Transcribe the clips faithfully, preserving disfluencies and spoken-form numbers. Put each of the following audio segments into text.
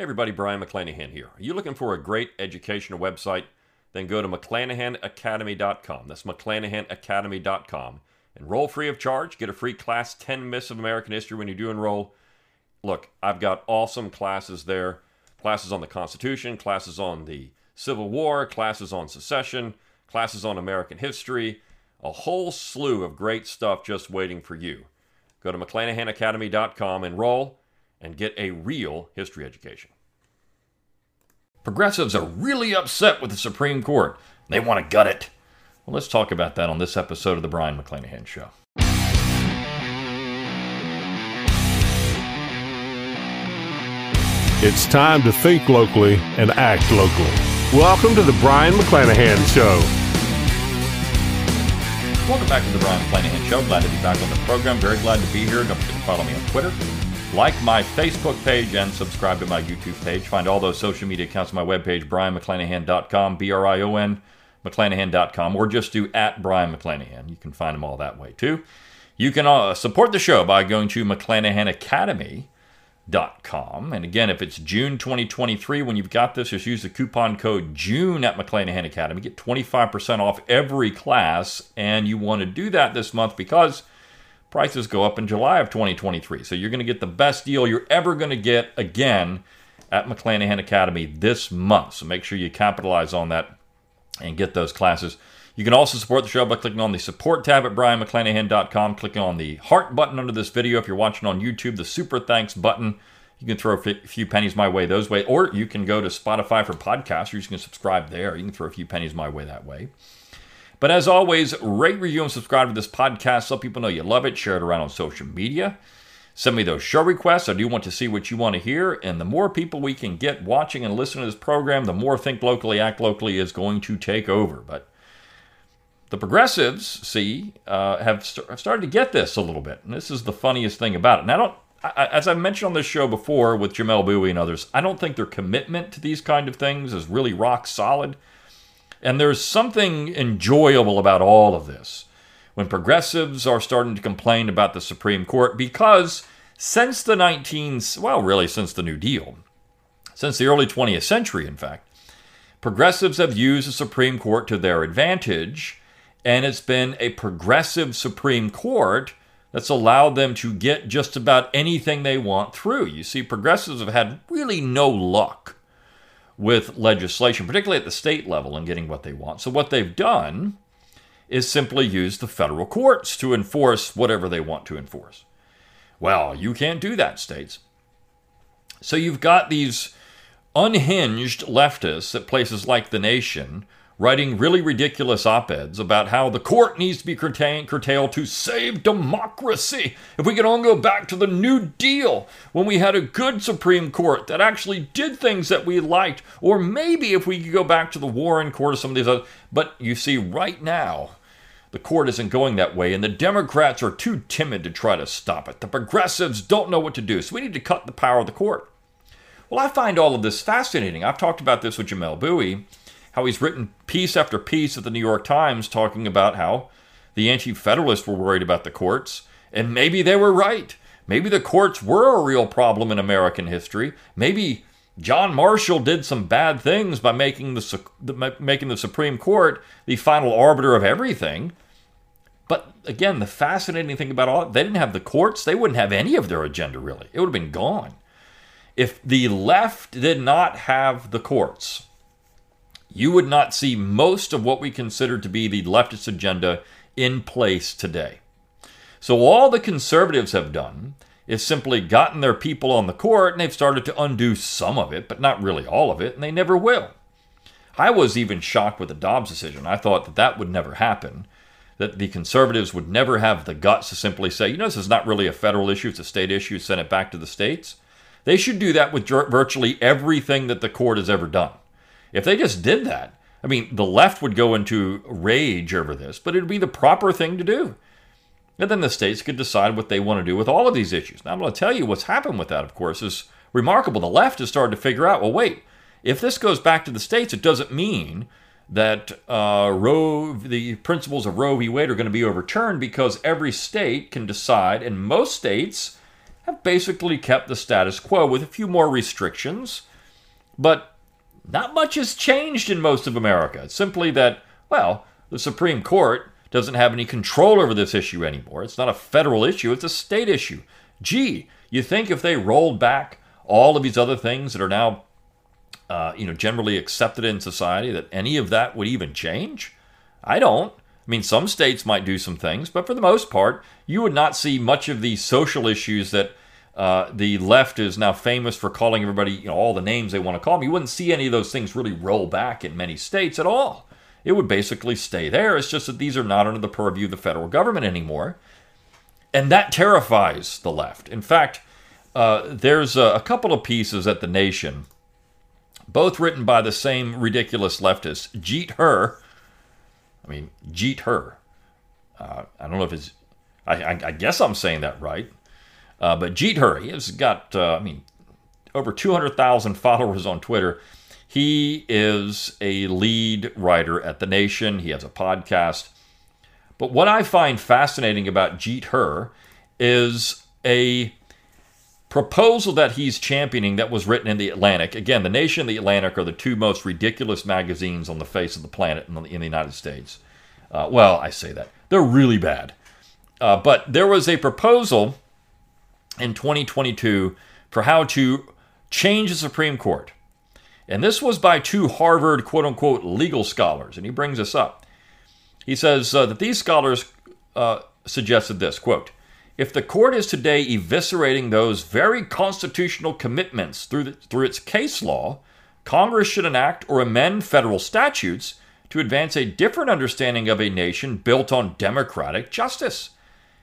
Hey everybody, Brion McClanahan here. Are you looking for a great educational website? Then go to m c clanahan academy dot com. That's m c clanahan academy dot com. Enroll free of charge. Get a free class, ten Myths of American History, when you do enroll. Look, I've got awesome classes there. Classes on the Constitution, classes on the Civil War, classes on secession, classes on American history. A whole slew of great stuff just waiting for you. Go to m c clanahan academy dot com, enroll, and get a real history education. Progressives are really upset with the Supreme Court. They want to gut it. Well, let's talk about that on this episode of The Brion McClanahan Show. It's time to think locally and act locally. Welcome to The Brion McClanahan Show. Welcome back to The Brion McClanahan Show. Glad to be back on the program. Very glad to be here. Don't forget to follow me on Twitter. Like my Facebook page and subscribe to my YouTube page. Find all those social media accounts on my webpage, brion mcclanahan dot com, B R I O N, mcclanahan dot com, or just do at Brion McClanahan. You can find them all that way, too. You can uh, support the show by going to m c clanahan academy dot com. And again, if it's June twenty twenty-three, when you've got this, just use the coupon code JUNE at McClanahan Academy. Get twenty-five percent off every class, and you want to do that this month because prices go up in July of twenty twenty-three. So you're going to get the best deal you're ever going to get again at McClanahan Academy this month. So make sure you capitalize on that and get those classes. You can also support the show by clicking on the support tab at brion mcclanahan dot com. Clicking on the heart button under this video. If you're watching on YouTube, the super thanks button. You can throw a few pennies my way those way. Or you can go to Spotify for podcasts. Or you can subscribe there. You can throw a few pennies my way that way. But as always, rate, review, and subscribe to this podcast. Let people know you love it. Share it around on social media. Send me those show requests. I do want to see what you want to hear. And the more people we can get watching and listening to this program, the more Think Locally, Act Locally is going to take over. But the progressives, see, uh, have, st- have started to get this a little bit. And this is the funniest thing about it. And I don't, I, as I mentioned on this show before with Jamelle Bouie and others, I don't think their commitment to these kind of things is really rock solid. And there's something enjoyable about all of this when progressives are starting to complain about the Supreme Court, because since the nineteens, well, really since the New Deal, since the early twentieth century, in fact, progressives have used the Supreme Court to their advantage, and it's been a progressive Supreme Court that's allowed them to get just about anything they want through. You see, progressives have had really no luck with legislation, particularly at the state level, and getting what they want. So what they've done is simply use the federal courts to enforce whatever they want to enforce. Well, you can't do that, states. So you've got these unhinged leftists at places like The Nation writing really ridiculous op-eds about how the court needs to be curta- curtailed to save democracy. If we could all go back to the New Deal, when we had a good Supreme Court that actually did things that we liked, or maybe if we could go back to the Warren Court or some of these other. But you see, right now, the court isn't going that way, and the Democrats are too timid to try to stop it. The progressives don't know what to do, so we need to cut the power of the court. Well, I find all of this fascinating. I've talked about this with Jamelle Bouie, how he's written piece after piece at the New York Times talking about how the anti-federalists were worried about the courts, and maybe they were right. Maybe the courts were a real problem in American history. Maybe John Marshall did some bad things by making the, the making the Supreme Court the final arbiter of everything. But again, the fascinating thing about all, they didn't have the courts. They wouldn't have any of their agenda, really. It would have been gone. If the left did not have the courts, you would not see most of what we consider to be the leftist agenda in place today. So all the conservatives have done is simply gotten their people on the court, and they've started to undo some of it, but not really all of it, and they never will. I was even shocked with the Dobbs decision. I thought that that would never happen, that the conservatives would never have the guts to simply say, you know, this is not really a federal issue, it's a state issue, send it back to the states. They should do that with virtually everything that the court has ever done. If they just did that, I mean, the left would go into rage over this, but it would be the proper thing to do. And then the states could decide what they want to do with all of these issues. Now, I'm going to tell you what's happened with that, of course, is remarkable. The left has started to figure out, well, wait, if this goes back to the states, it doesn't mean that uh, Roe, the principles of Roe v. Wade are going to be overturned, because every state can decide, and most states have basically kept the status quo with a few more restrictions But not much has changed in most of America. It's simply that, well, the Supreme Court doesn't have any control over this issue anymore. It's not a federal issue, it's a state issue. Gee, you think if they rolled back all of these other things that are now uh, you know, generally accepted in society, that any of that would even change? I don't. I mean, some states might do some things, but for the most part, you would not see much of the social issues that uh, the left is now famous for calling everybody, you know, all the names they want to call them. You wouldn't see any of those things really roll back in many states at all. It would basically stay there. It's just that these are not under the purview of the federal government anymore. And that terrifies the left. In fact, uh, there's a, a couple of pieces at The Nation, both written by the same ridiculous leftist, Jeet Heer. I mean, Jeet Heer. Uh, I don't know if it's... I, I, I guess I'm saying that right. Uh, but Jeet Heer, he has got, uh, I mean, over two hundred thousand followers on Twitter. He is a lead writer at The Nation. He has a podcast. But what I find fascinating about Jeet Heer is a proposal that he's championing that was written in The Atlantic. Again, The Nation and The Atlantic are the two most ridiculous magazines on the face of the planet in the, in the United States. Uh, well, I say that. They're really bad. Uh, but there was a proposal in twenty twenty-two for how to change the Supreme Court. And this was by two Harvard, quote-unquote, legal scholars. And he brings this up. He says uh, that these scholars uh, suggested this, quote, if the court is today eviscerating those very constitutional commitments through, the, through its case law, Congress should enact or amend federal statutes to advance a different understanding of a nation built on democratic justice.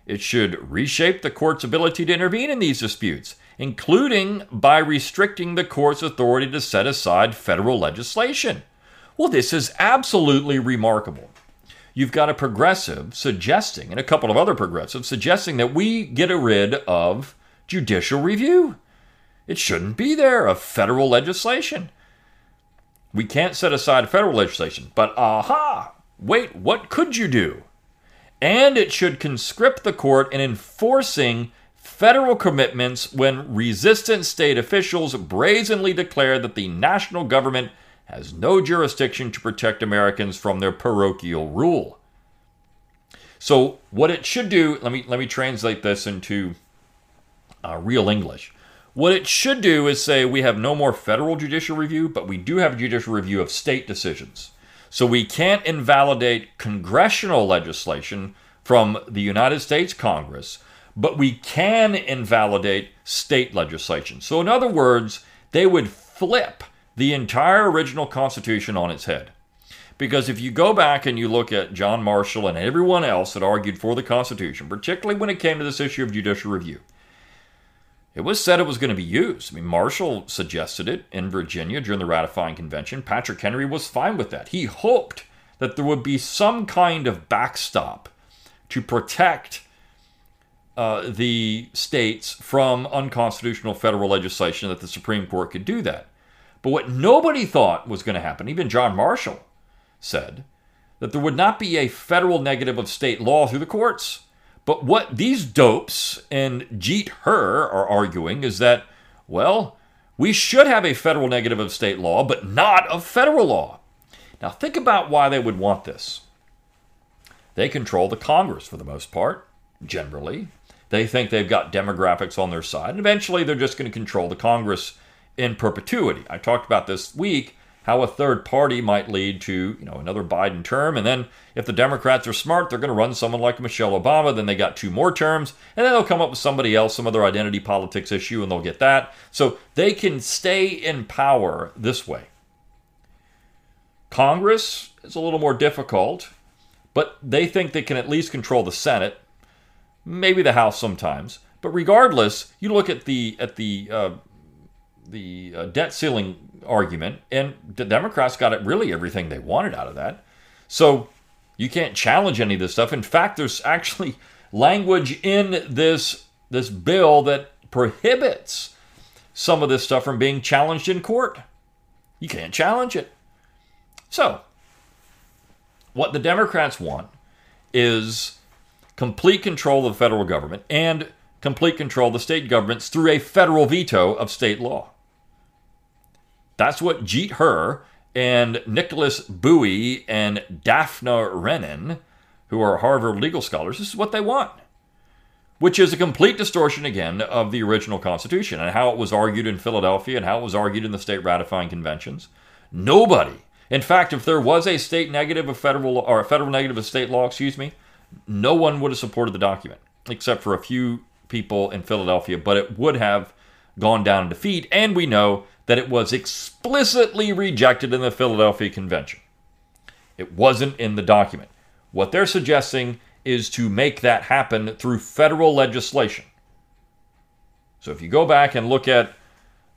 It should reshape the court's ability to intervene in these disputes, including by restricting the court's authority to set aside federal legislation. Well, this is absolutely remarkable. You've got a progressive suggesting, and a couple of other progressives, suggesting that we get rid of judicial review. It shouldn't be there, of federal legislation. We can't set aside federal legislation, but aha, wait, what could you do? And it should conscript the court in enforcing federal commitments when resistant state officials brazenly declare that the national government has no jurisdiction to protect Americans from their parochial rule. So what it should do, let me let me translate this into uh, real English. What it should do is say we have no more federal judicial review, but we do have judicial review of state decisions. So we can't invalidate congressional legislation from the United States Congress, but we can invalidate state legislation. So in other words, they would flip the entire original Constitution on its head. Because if you go back and you look at John Marshall and everyone else that argued for the Constitution, particularly when it came to this issue of judicial review, it was said it was going to be used. I mean, Marshall suggested it in Virginia during the ratifying convention. Patrick Henry was fine with that. He hoped that there would be some kind of backstop to protect uh, the states from unconstitutional federal legislation, that the Supreme Court could do that. But what nobody thought was going to happen, even John Marshall said, that there would not be a federal negative of state law through the courts. But what these dopes and Jeet Heer are arguing is that, well, we should have a federal negative of state law, but not of federal law. Now think about why they would want this. They control the Congress for the most part, generally. They think they've got demographics on their side, and eventually they're just going to control the Congress in perpetuity. I talked about this week how a third party might lead to, you know, another Biden term, and then if the Democrats are smart, they're going to run someone like Michelle Obama, then they got two more terms, and then they'll come up with somebody else, some other identity politics issue, and they'll get that. So they can stay in power this way. Congress is a little more difficult, but they think they can at least control the Senate, maybe the House sometimes. But regardless, you look at the at the uh, the uh, debt ceiling argument, and the Democrats got really everything they wanted out of that. So you can't challenge any of this stuff. In fact, there's actually language in this, this bill that prohibits some of this stuff from being challenged in court. You can't challenge it. So what the Democrats want is complete control of the federal government and complete control of the state governments through a federal veto of state law. That's what Jeet Heer and Nicholas Bowie and Daphna Renan, who are Harvard legal scholars, this is what they want, which is a complete distortion, again, of the original Constitution and how it was argued in Philadelphia and how it was argued in the state ratifying conventions. Nobody. In fact, if there was a state negative of federal, or a federal negative of state law, excuse me, no one would have supported the document, except for a few people in Philadelphia, but it would have gone down in defeat, and we know that it was explicitly rejected in the Philadelphia Convention. It wasn't in the document. What they're suggesting is to make that happen through federal legislation. So if you go back and look at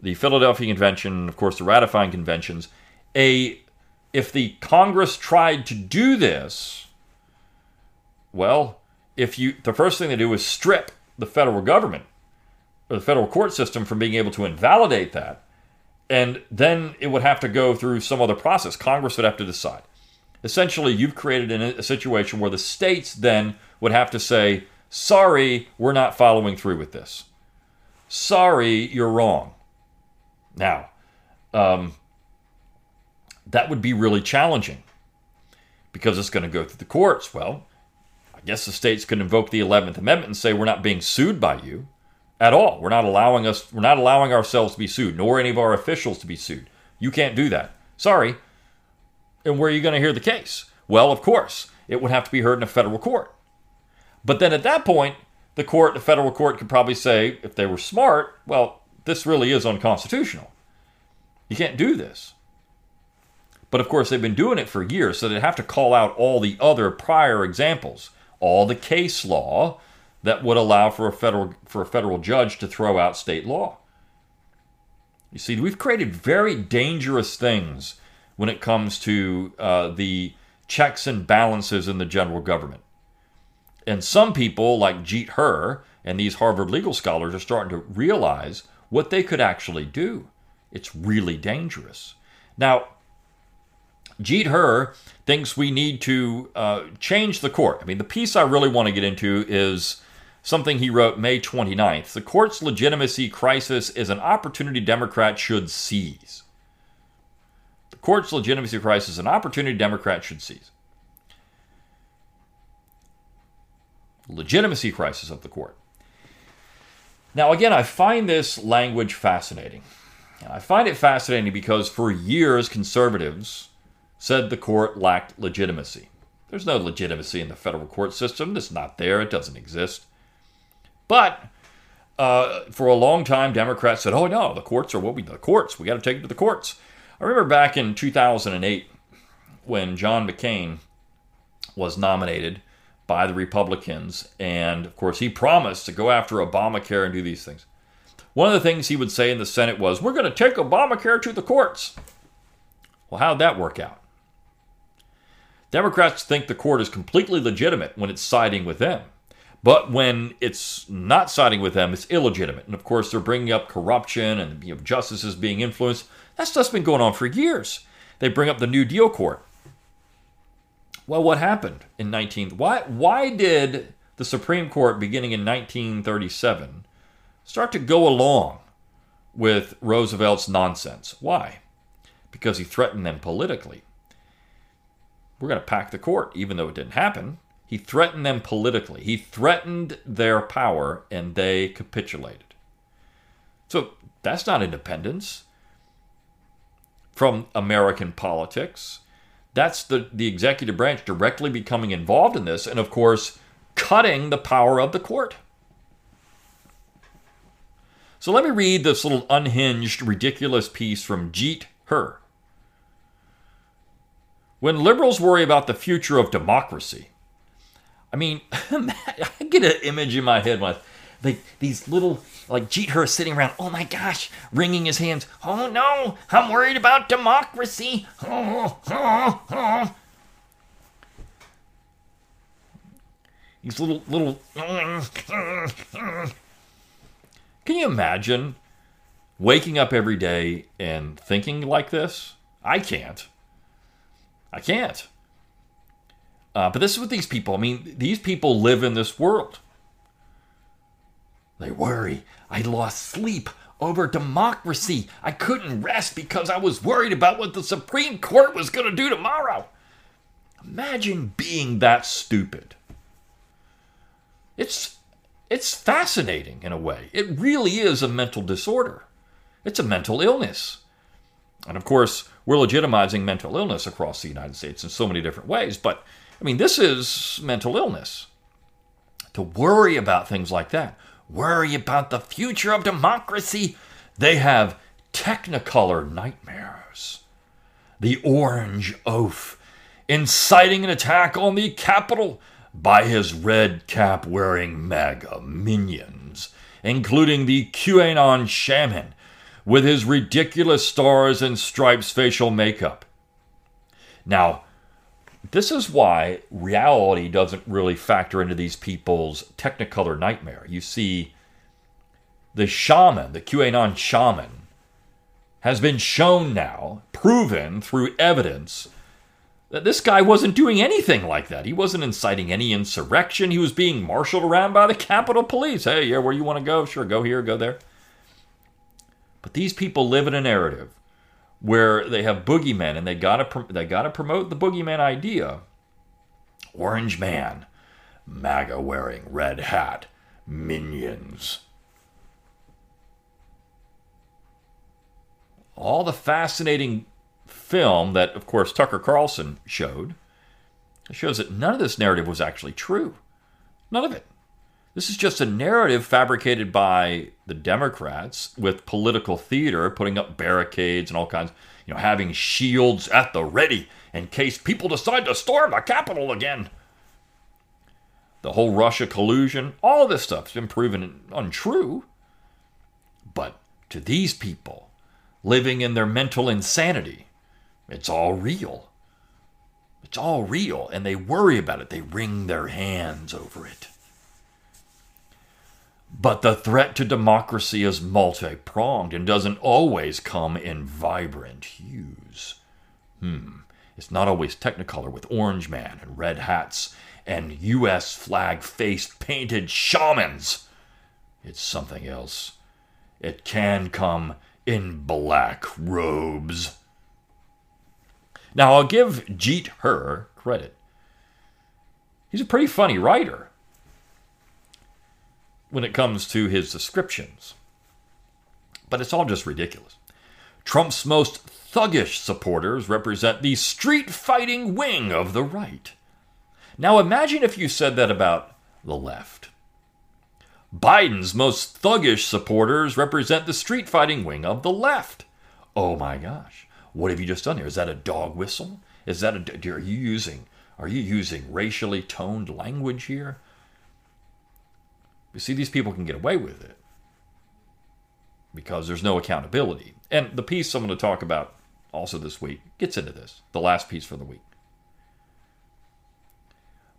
the Philadelphia Convention, of course the ratifying conventions, a if the Congress tried to do this, well, if you the first thing they do is strip the federal government or the federal court system from being able to invalidate that, and then it would have to go through some other process. Congress would have to decide. Essentially, you've created a situation where the states then would have to say, sorry, we're not following through with this. Sorry, you're wrong. Now, um, that would be really challenging because it's going to go through the courts. Well, I guess the states could invoke the eleventh Amendment and say, we're not being sued by you at all. We're not allowing us, we're not allowing ourselves to be sued, nor any of our officials to be sued. You can't do that. Sorry. And where are you going to hear the case? Well, of course, it would have to be heard in a federal court. But then at that point, the court, the federal court could probably say, if they were smart, well, this really is unconstitutional. You can't do this. But of course, they've been doing it for years, so they'd have to call out all the other prior examples, all the case law that would allow for a federal, for a federal judge to throw out state law. You see, we've created very dangerous things when it comes to uh, the checks and balances in the general government. And some people like Jeet Heer and these Harvard legal scholars are starting to realize what they could actually do. It's really dangerous. Now, Jeet Heer thinks we need to uh, change the court. I mean, the piece I really want to get into is something he wrote May twenty-ninth. The court's legitimacy crisis is an opportunity Democrats should seize. Court's legitimacy crisis, an opportunity Democrats should seize. Legitimacy crisis of the court. Now, again, I find this language fascinating. I find it fascinating because for years, conservatives said the court lacked legitimacy. There's no legitimacy in the federal court system. It's not there. It doesn't exist. But uh, for a long time, Democrats said, oh, no, the courts are what we the courts. We got to take it to the courts. I remember back in two thousand eight when John McCain was nominated by the Republicans, and of course he promised to go after Obamacare and do these things. One of the things he would say in the Senate was, we're going to take Obamacare to the courts. Well, how'd that work out? Democrats think the court is completely legitimate when it's siding with them. But when it's not siding with them, it's illegitimate. And of course, they're bringing up corruption and you know, justices being influenced. That stuff's been going on for years. They bring up the New Deal court. Well, what happened in nineteen? Why why did the Supreme Court, beginning in nineteen thirty-seven, start to go along with Roosevelt's nonsense? Why? Because he threatened them politically. We're going to pack the court, even though it didn't happen. He threatened them politically. He threatened their power, and they capitulated. So that's not independence from American politics. That's the, the executive branch directly becoming involved in this, and of course, cutting the power of the court. So let me read this little unhinged, ridiculous piece from Jeet Heer. When liberals worry about the future of democracy, I mean, I get an image in my head when I, like these little, like Jeet Heer sitting around, oh my gosh, wringing his hands. Oh no, I'm worried about democracy. Oh, oh, oh. These little, little. Can you imagine waking up every day and thinking like this? I can't. I can't. Uh, but this is what these people, I mean, these people live in this world. They worry. I lost sleep over democracy. I couldn't rest because I was worried about what the Supreme Court was going to do tomorrow. Imagine being that stupid. It's, it's fascinating in a way. It really is a mental disorder. It's a mental illness. And of course, we're legitimizing mental illness across the United States in so many different ways. But, I mean, this is mental illness. To worry about things like that. Worry about the future of democracy. They have technicolor nightmares. The orange oaf inciting an attack on the Capitol by his red cap-wearing MAGA minions, including the QAnon shaman with his ridiculous stars and stripes facial makeup. Now, this is why reality doesn't really factor into these people's technicolor nightmare. You see, the shaman, the QAnon shaman, has been shown now, proven through evidence, that this guy wasn't doing anything like that. He wasn't inciting any insurrection. He was being marshaled around by the Capitol Police. Hey, yeah, where you want to go? Sure, go here, go there. But these people live in a narrative where they have boogeymen, and they gotta they gotta promote the boogeyman idea. Orange man, MAGA wearing red hat, minions. All the fascinating film that, of course, Tucker Carlson showed, it shows that none of this narrative was actually true. None of it. This is just a narrative fabricated by the Democrats with political theater, putting up barricades and all kinds, you know, having shields at the ready in case people decide to storm the Capitol again. The whole Russia collusion, all this stuff's been proven untrue. But to these people living in their mental insanity, it's all real. It's all real, and they worry about it. They wring their hands over it. But the threat to democracy is multi-pronged and doesn't always come in vibrant hues. Hmm. It's not always technicolor with orange man and red hats and U S flag face painted shamans. It's something else. It can come in black robes. Now, I'll give Jeet Heer credit. He's a pretty funny writer when it comes to his descriptions. But it's all just ridiculous. Trump's most thuggish supporters represent the street-fighting wing of the right. Now imagine if you said that about the left. Biden's most thuggish supporters represent the street-fighting wing of the left. Oh my gosh. What have you just done here? Is that a dog whistle? Is that a... Are you using... Are you using racially toned language here? You see, these people can get away with it because there's no accountability. And the piece I'm going to talk about also this week gets into this, the last piece for the week.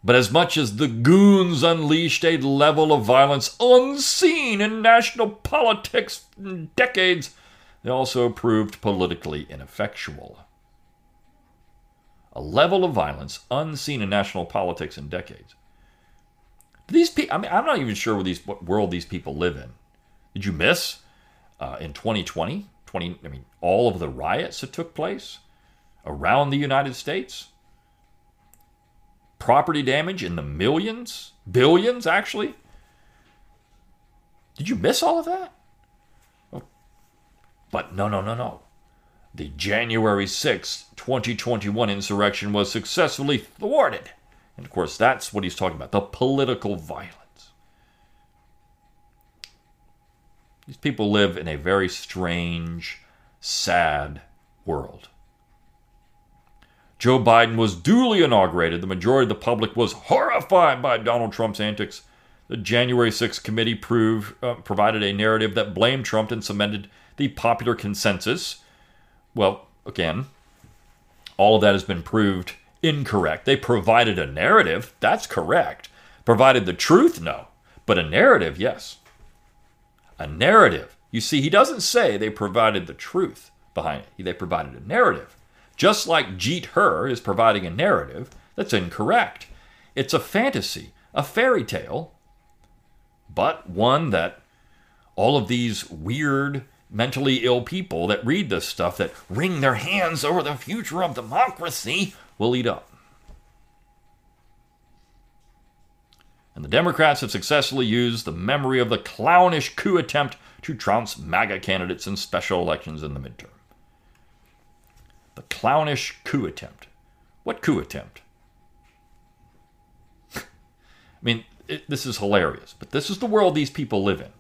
But as much as the goons unleashed a level of violence unseen in national politics in decades, they also proved politically ineffectual. A level of violence unseen in national politics in decades. These people, I mean, I'm not even sure what, these, what world these people live in. Did you miss uh, in twenty twenty? twenty I mean, all of the riots that took place around the United States. Property damage in the millions, billions, actually. Did you miss all of that? Oh. But no, no, no, no. The January sixth, twenty twenty-one insurrection was successfully thwarted. And, of course, that's what he's talking about, the political violence. These people live in a very strange, sad world. Joe Biden was duly inaugurated. The majority of the public was horrified by Donald Trump's antics. The January sixth committee proved, uh, provided a narrative that blamed Trump and cemented the popular consensus. Well, again, all of that has been proved incorrect. They provided a narrative. That's correct. Provided the truth? No. But a narrative, yes. A narrative. You see, he doesn't say they provided the truth behind it. They provided a narrative. Just like Jeet Heer is providing a narrative that's incorrect. It's a fantasy, a fairy tale, but one that all of these weird mentally ill people that read this stuff, that wring their hands over the future of democracy, will eat up. And the Democrats have successfully used the memory of the clownish coup attempt to trounce MAGA candidates in special elections in the midterm. The clownish coup attempt. What coup attempt? I mean, it, this is hilarious, but this is the world these people live in.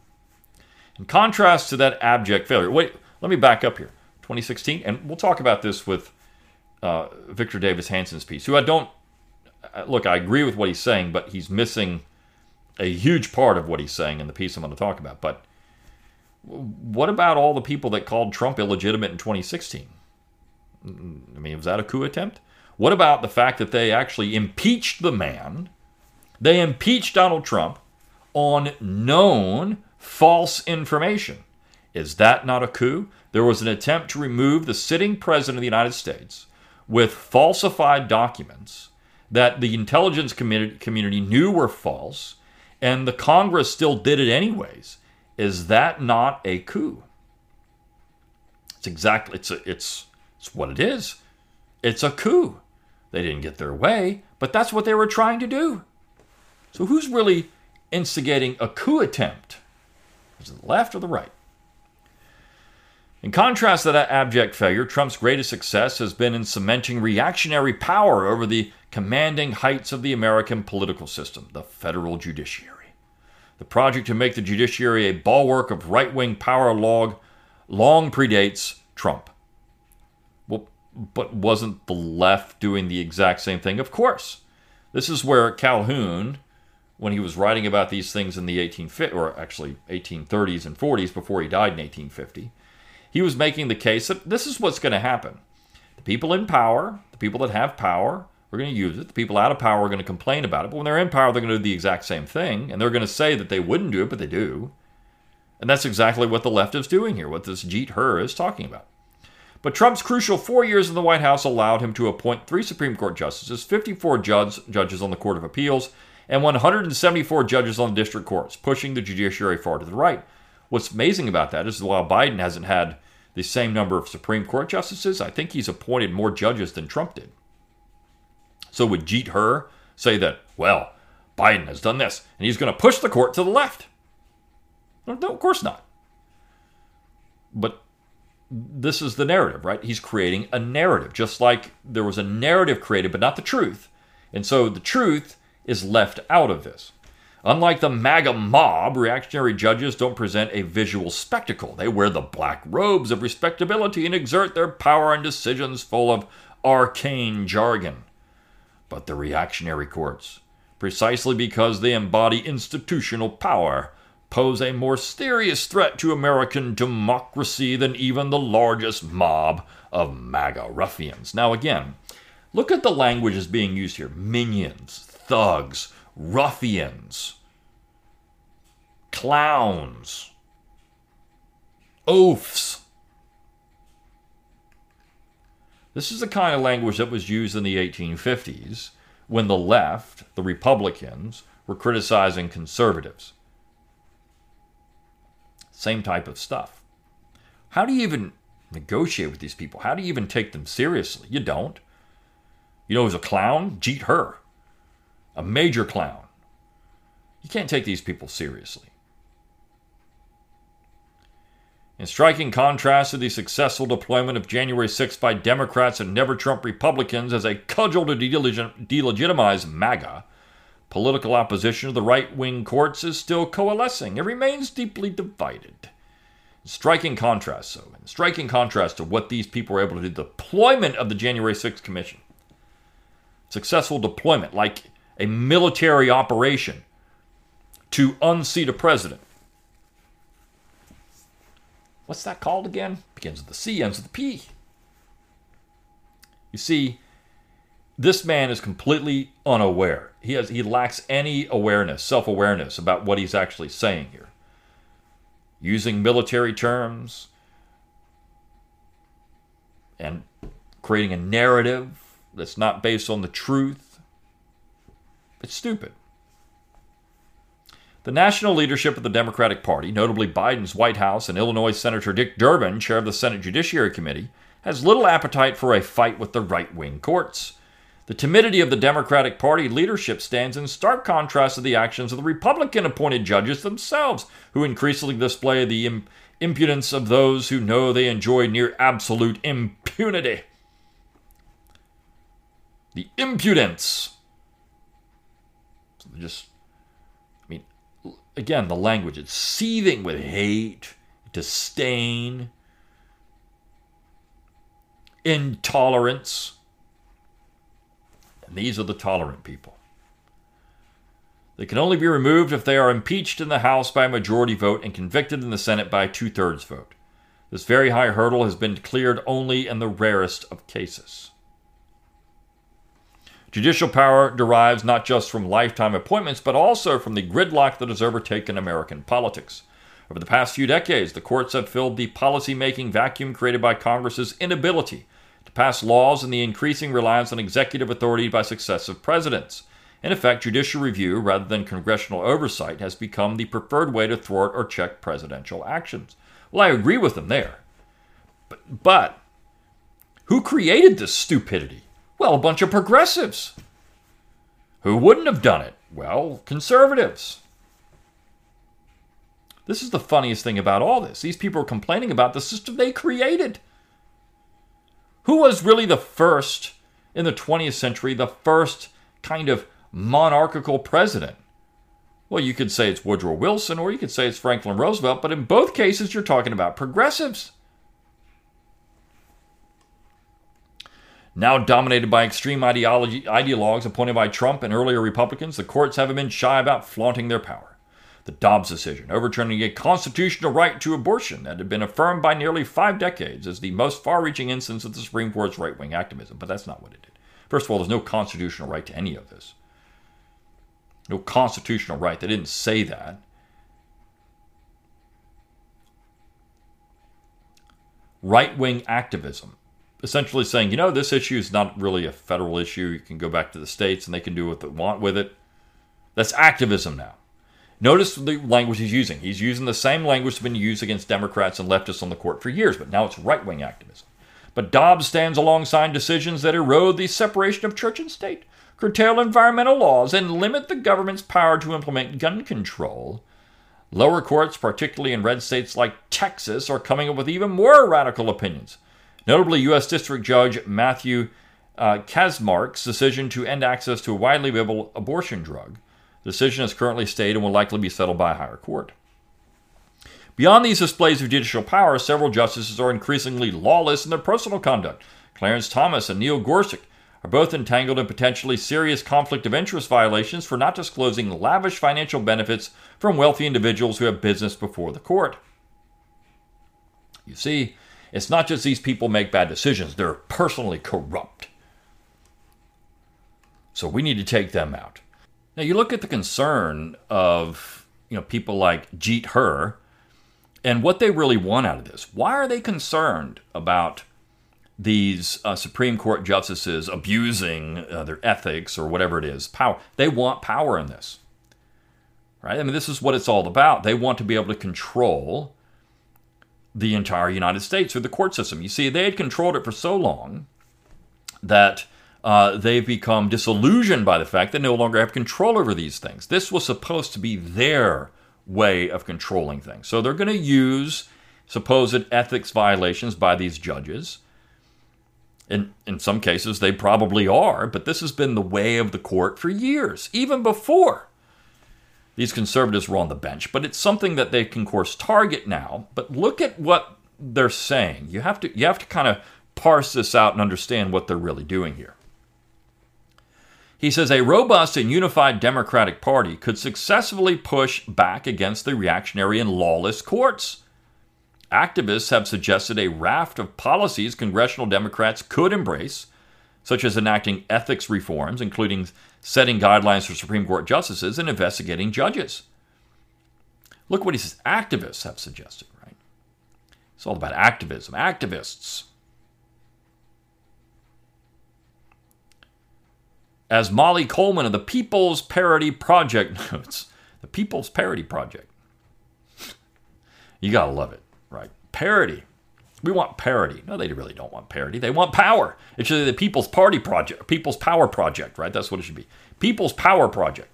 In contrast to that abject failure, wait, let me back up here. twenty sixteen, and we'll talk about this with uh, Victor Davis Hansen's piece, who I don't, look, I agree with what he's saying, but he's missing a huge part of what he's saying in the piece I'm going to talk about. But what about all the people that called Trump illegitimate in twenty sixteen? I mean, was that a coup attempt? What about the fact that they actually impeached the man? They impeached Donald Trump on known false information. Is that not a coup? There was an attempt to remove the sitting president of the United States with falsified documents that the intelligence community knew were false, and the Congress still did it anyways. Is that not a coup? It's exactly, it's a, it's it's what it is. It's a coup. They didn't get their way, but that's what they were trying to do. So who's really instigating a coup attempt? Is it the left or the right? In contrast to that abject failure, Trump's greatest success has been in cementing reactionary power over the commanding heights of the American political system, the federal judiciary. The project to make the judiciary a bulwark of right-wing power log long predates Trump. Well, but wasn't the left doing the exact same thing? Of course. This is where Calhoun, when he was writing about these things in the eighteen fifties, or actually eighteen thirties and forties before he died in eighteen fifty, he was making the case that this is what's going to happen. The people in power, the people that have power, are going to use it. The people out of power are going to complain about it. But when they're in power, they're going to do the exact same thing. And they're going to say that they wouldn't do it, but they do. And that's exactly what the left is doing here, what this Jeet Heer is talking about. But Trump's crucial four years in the White House allowed him to appoint three Supreme Court justices, fifty-four judge, judges on the Court of Appeals, and one hundred seventy-four judges on the district courts, pushing the judiciary far to the right. What's amazing about that is while Biden hasn't had the same number of Supreme Court justices, I think he's appointed more judges than Trump did. So would Jeet Heer say that, well, Biden has done this, and he's going to push the court to the left? No, of course not. But this is the narrative, right? He's creating a narrative, just like there was a narrative created, but not the truth. And so the truth is left out of this. Unlike the MAGA mob, reactionary judges don't present a visual spectacle. They wear the black robes of respectability and exert their power in decisions full of arcane jargon. But the reactionary courts, precisely because they embody institutional power, pose a more serious threat to American democracy than even the largest mob of MAGA ruffians. Now again, look at the language that's being used here. Minions, thugs, ruffians, clowns, oafs. This is the kind of language that was used in the eighteen fifties when the left, the Republicans, were criticizing conservatives. Same type of stuff. How do you even negotiate with these people? How do you even take them seriously? You don't. You know who's a clown? Jeet Heer. A major clown. You can't take these people seriously. In striking contrast to the successful deployment of January sixth by Democrats and never-Trump Republicans as a cudgel to delegitimize MAGA, political opposition to the right-wing courts is still coalescing. It remains deeply divided. In striking contrast, so, in striking contrast to what these people were able to do, the deployment of the January sixth Commission. Successful deployment, like a military operation to unseat a president. What's that called again? Begins with the C, ends with the P. You see, this man is completely unaware. He has he lacks any awareness, self-awareness about what he's actually saying here. Using military terms and creating a narrative that's not based on the truth. It's stupid. The national leadership of the Democratic Party, notably Biden's White House and Illinois Senator Dick Durbin, chair of the Senate Judiciary Committee, has little appetite for a fight with the right-wing courts. The timidity of the Democratic Party leadership stands in stark contrast to the actions of the Republican-appointed judges themselves, who increasingly display the im- impudence of those who know they enjoy near absolute impunity. The impudence. So just... Again, the language, it's seething with hate, disdain, intolerance. And these are the tolerant people. They can only be removed if they are impeached in the House by a majority vote and convicted in the Senate by a two-thirds vote. This very high hurdle has been cleared only in the rarest of cases. Judicial power derives not just from lifetime appointments, but also from the gridlock that has overtaken American politics. Over the past few decades, the courts have filled the policy-making vacuum created by Congress's inability to pass laws and the increasing reliance on executive authority by successive presidents. In effect, judicial review, rather than congressional oversight, has become the preferred way to thwart or check presidential actions. Well, I agree with them there. But, but who created this stupidity? Well, a bunch of progressives. Who wouldn't have done it? Well, conservatives. This is the funniest thing about all this. These people are complaining about the system they created. Who was really the first in the twentieth century, the first kind of monarchical president? Well, you could say it's Woodrow Wilson, or you could say it's Franklin Roosevelt, but in both cases, you're talking about progressives. Now dominated by extreme ideology, ideologues appointed by Trump and earlier Republicans, the courts haven't been shy about flaunting their power. The Dobbs decision, overturning a constitutional right to abortion that had been affirmed by nearly five decades, is the most far-reaching instance of the Supreme Court's right-wing activism. But that's not what it did. First of all, there's no constitutional right to any of this. No constitutional right. They didn't say that. Right-wing activism. Essentially saying, you know, this issue is not really a federal issue. You can go back to the states and they can do what they want with it. That's activism now. Notice the language he's using. He's using the same language that's been used against Democrats and leftists on the court for years, but now it's right-wing activism. But Dobbs stands alongside decisions that erode the separation of church and state, curtail environmental laws, and limit the government's power to implement gun control. Lower courts, particularly in red states like Texas, are coming up with even more radical opinions. Notably, U S District Judge Matthew uh, Kaczmark's decision to end access to a widely available abortion drug. The decision is currently stayed and will likely be settled by a higher court. Beyond these displays of judicial power, several justices are increasingly lawless in their personal conduct. Clarence Thomas and Neil Gorsuch are both entangled in potentially serious conflict of interest violations for not disclosing lavish financial benefits from wealthy individuals who have business before the court. You see, it's not just these people make bad decisions. They're personally corrupt. So we need to take them out. Now, you look at the concern of, you know, people like Jeet Heer and what they really want out of this. Why are they concerned about these uh, Supreme Court justices abusing uh, their ethics or whatever it is, power? They want power in this, right? I mean, this is what it's all about. They want to be able to control the entire United States through the court system. You see, they had controlled it for so long that uh, they've become disillusioned by the fact they no longer have control over these things. This was supposed to be their way of controlling things. So they're going to use supposed ethics violations by these judges. And in some cases, they probably are, but this has been the way of the court for years, even before these conservatives were on the bench, but it's something that they can, of course, target now. But look at what they're saying. You have to you have to kind of parse this out and understand what they're really doing here. He says, a robust and unified Democratic Party could successfully push back against the reactionary and lawless courts. Activists have suggested a raft of policies congressional Democrats could embrace, such as enacting ethics reforms, including setting guidelines for Supreme Court justices and investigating judges. Look what he says activists have suggested, right? It's all about activism, activists. As Molly Coleman of the People's Parity Project notes, The People's Parity Project. You gotta love it, right? Parity. We want parity. No, they really don't want parity. They want power. It should be the People's Party Project, People's Power Project, right? That's what it should be. People's Power Project.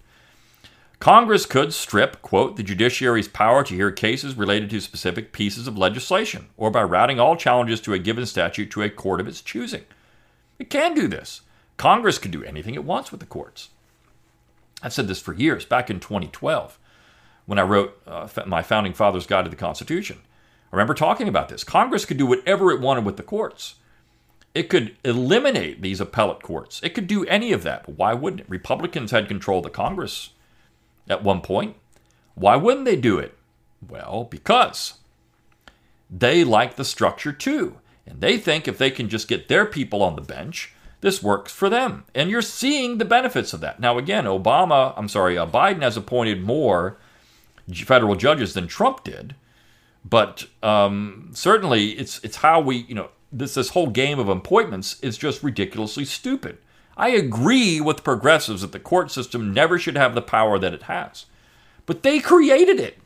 Congress could strip, quote, the judiciary's power to hear cases related to specific pieces of legislation, or by routing all challenges to a given statute to a court of its choosing. It can do this. Congress can do anything it wants with the courts. I've said this for years, back in twenty twelve, when I wrote uh, my Founding Fathers' Guide to the Constitution. I remember talking about this. Congress could do whatever it wanted with the courts. It could eliminate these appellate courts. It could do any of that. But why wouldn't it? Republicans had control of the Congress at one point. Why wouldn't they do it? Well, because they like the structure too. And they think if they can just get their people on the bench, this works for them. And you're seeing the benefits of that. Now, again, Obama, I'm sorry, uh, Biden has appointed more federal judges than Trump did. But um, certainly, it's it's how we, you know, this this whole game of appointments is just ridiculously stupid. I agree with progressives that the court system never should have the power that it has. But they created it.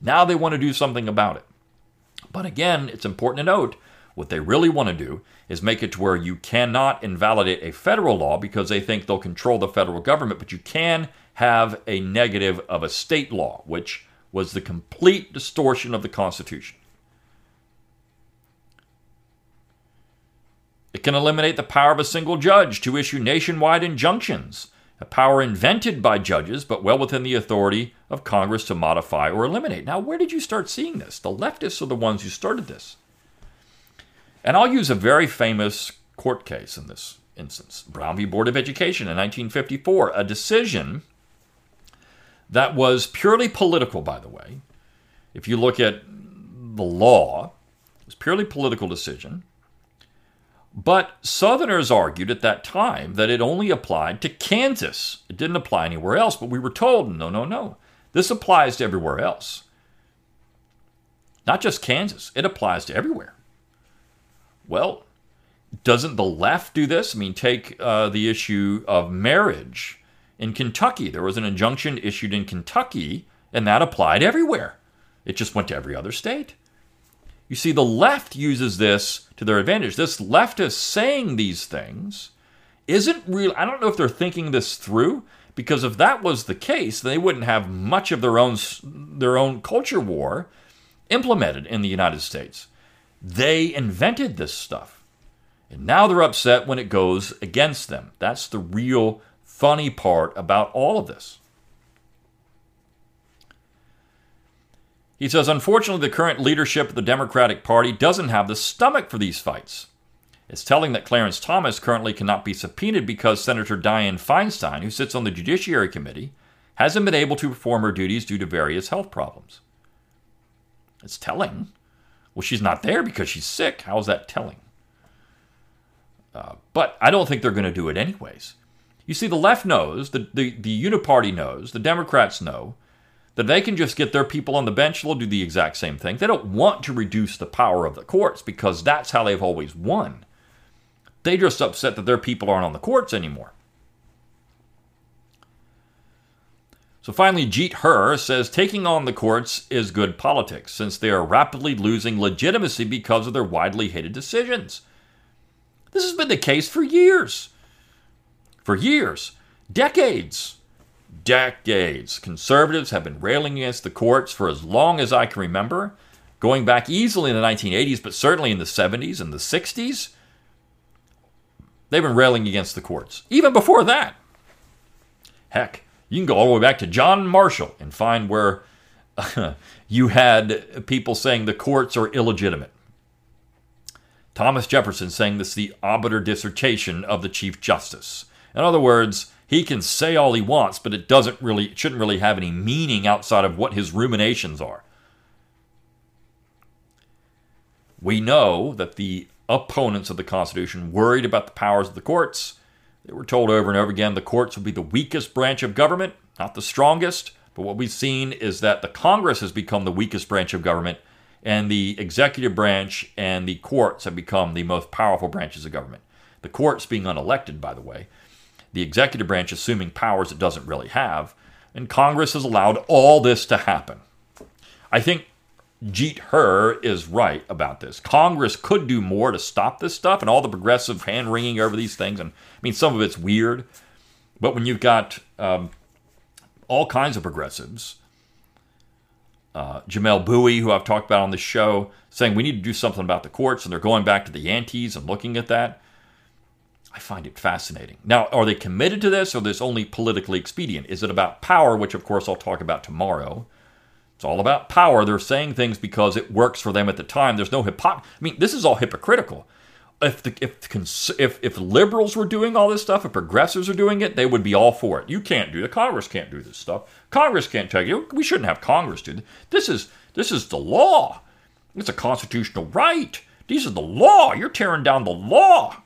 Now they want to do something about it. But again, it's important to note, what they really want to do is make it to where you cannot invalidate a federal law because they think they'll control the federal government, but you can have a negative of a state law, which was the complete distortion of the Constitution. It can eliminate the power of a single judge to issue nationwide injunctions, a power invented by judges, but well within the authority of Congress to modify or eliminate. Now, where did you start seeing this? The leftists are the ones who started this. And I'll use a very famous court case in this instance, Brown v. Board of Education in nineteen fifty-four, a decision that was purely political, by the way. If you look at the law, it was purely political decision. But Southerners argued at that time that it only applied to Kansas. It didn't apply anywhere else, but we were told, no, no, no. This applies to everywhere else. Not just Kansas. It applies to everywhere. Well, doesn't the left do this? I mean, take uh, the issue of marriage in Kentucky. There was an injunction issued in Kentucky, and that applied everywhere. It just went to every other state. You see, the left uses this to their advantage. This leftist saying these things isn't real. I don't know if they're thinking this through, because if that was the case, they wouldn't have much of their own their own culture war implemented in the United States. They invented this stuff. And now they're upset when it goes against them. That's the real funny part about all of this. He says, unfortunately, the current leadership of the Democratic Party doesn't have the stomach for these fights. It's telling that Clarence Thomas currently cannot be subpoenaed because Senator Dianne Feinstein, who sits on the Judiciary Committee, hasn't been able to perform her duties due to various health problems. It's telling. Well, she's not there because she's sick. How is that telling? Uh, but I don't think they're going to do it anyways. You see, the left knows, the, the, the uniparty knows, the Democrats know, that they can just get their people on the bench. They'll do the exact same thing. They don't want to reduce the power of the courts because that's how they've always won. They're just upset that their people aren't on the courts anymore. So finally, Jeet Heer says, taking on the courts is good politics since they are rapidly losing legitimacy because of their widely hated decisions. This has been the case for years. For years. Decades. Decades. Conservatives have been railing against the courts for as long as I can remember, going back easily in the nineteen eighties, but certainly in the seventies and the sixties. They've been railing against the courts. Even before that. Heck. You can go all the way back to John Marshall and find where uh, you had people saying the courts are illegitimate. Thomas Jefferson saying this is the obiter dissertation of the Chief Justice. In other words, he can say all he wants, but it doesn't really, it shouldn't really have any meaning outside of what his ruminations are. We know that the opponents of the Constitution worried about the powers of the courts. They were told over and over again the courts will be the weakest branch of government, not the strongest. But what we've seen is that the Congress has become the weakest branch of government, and the executive branch and the courts have become the most powerful branches of government. The courts being unelected, by the way. The executive branch assuming powers it doesn't really have. and Congress has allowed all this to happen. I think Jeet Heer is right about this. Congress could do more to stop this stuff and all the progressive hand-wringing over these things. And I mean, some of it's weird, but when you've got um, all kinds of progressives, uh, Jamelle Bouie, who I've talked about on this show, saying we need to do something about the courts, and they're going back to the Yankees and looking at that, I find it fascinating. Now, are they committed to this, or is this only politically expedient? Is it about power, which, of course, I'll talk about tomorrow? It's all about power. They're saying things because it works for them at the time. There's no hypocrisy. I mean, this is all hypocritical. If the, if, the, if if liberals were doing all this stuff, if progressives are doing it, they would be all for it. You can't do it. Congress can't do this stuff. Congress can't take it. We shouldn't have Congress do this. This is, this is the law. It's a constitutional right. These are the law. You're tearing down the law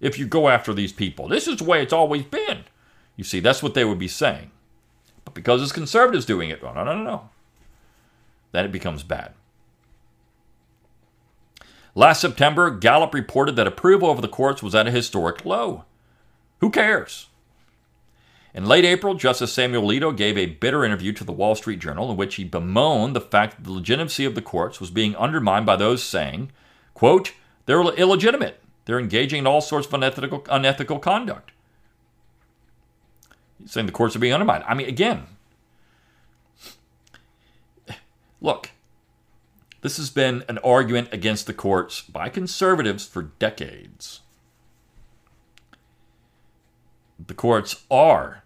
if you go after these people. This is the way it's always been. You see, that's what they would be saying. But because it's conservatives doing it, no, no, no, no. Then it becomes bad. Last September, Gallup reported that approval of the courts was at a historic low. Who cares? In late April, Justice Samuel Alito gave a bitter interview to the Wall Street Journal in which he bemoaned the fact that the legitimacy of the courts was being undermined by those saying, quote, they're illegitimate. They're engaging in all sorts of unethical, unethical conduct. Saying the courts are being undermined. I mean, again, look, this has been an argument against the courts by conservatives for decades. The courts are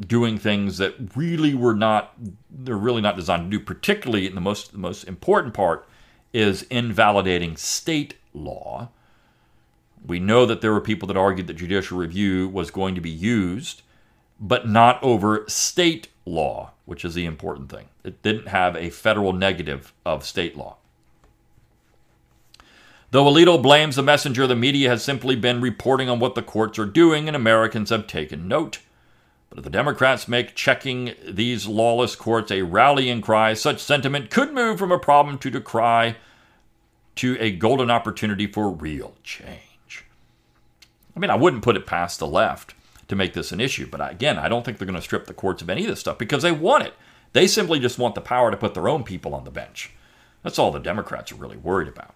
doing things that really were not, they're really not designed to do, particularly in the most, the most important part is invalidating state law. We know that there were people that argued that judicial review was going to be used, but not over state law, which is the important thing. It didn't have a federal negative of state law. Though Alito blames the messenger, the media has simply been reporting on what the courts are doing, and Americans have taken note. But if the Democrats make checking these lawless courts a rallying cry, such sentiment could move from a problem to decry to a golden opportunity for real change. I mean, I wouldn't put it past the left to make this an issue. But again, I don't think they're going to strip the courts of any of this stuff because they want it. They simply just want the power to put their own people on the bench. That's all the Democrats are really worried about.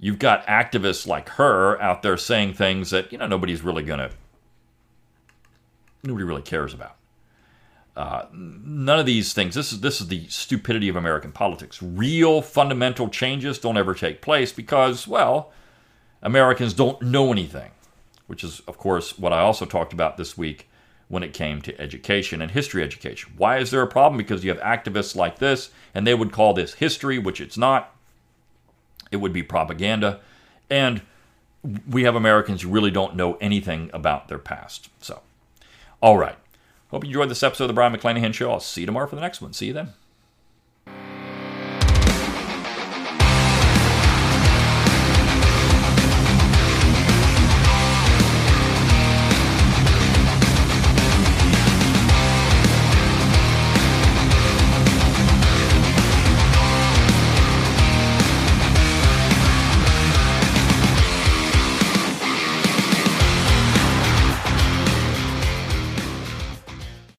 You've got activists like her out there saying things that, you know, nobody's really going to, nobody really cares about. Uh, none of these things, this is, this is the stupidity of American politics. Real fundamental changes don't ever take place because, well, Americans don't know anything, which is, of course, what I also talked about this week when it came to education and history education. Why is there a problem? Because you have activists like this, and they would call this history, which it's not. It would be propaganda. And we have Americans who really don't know anything about their past. So, all right. Hope you enjoyed this episode of the Brion McClanahan Show. I'll see you tomorrow for the next one. See you then.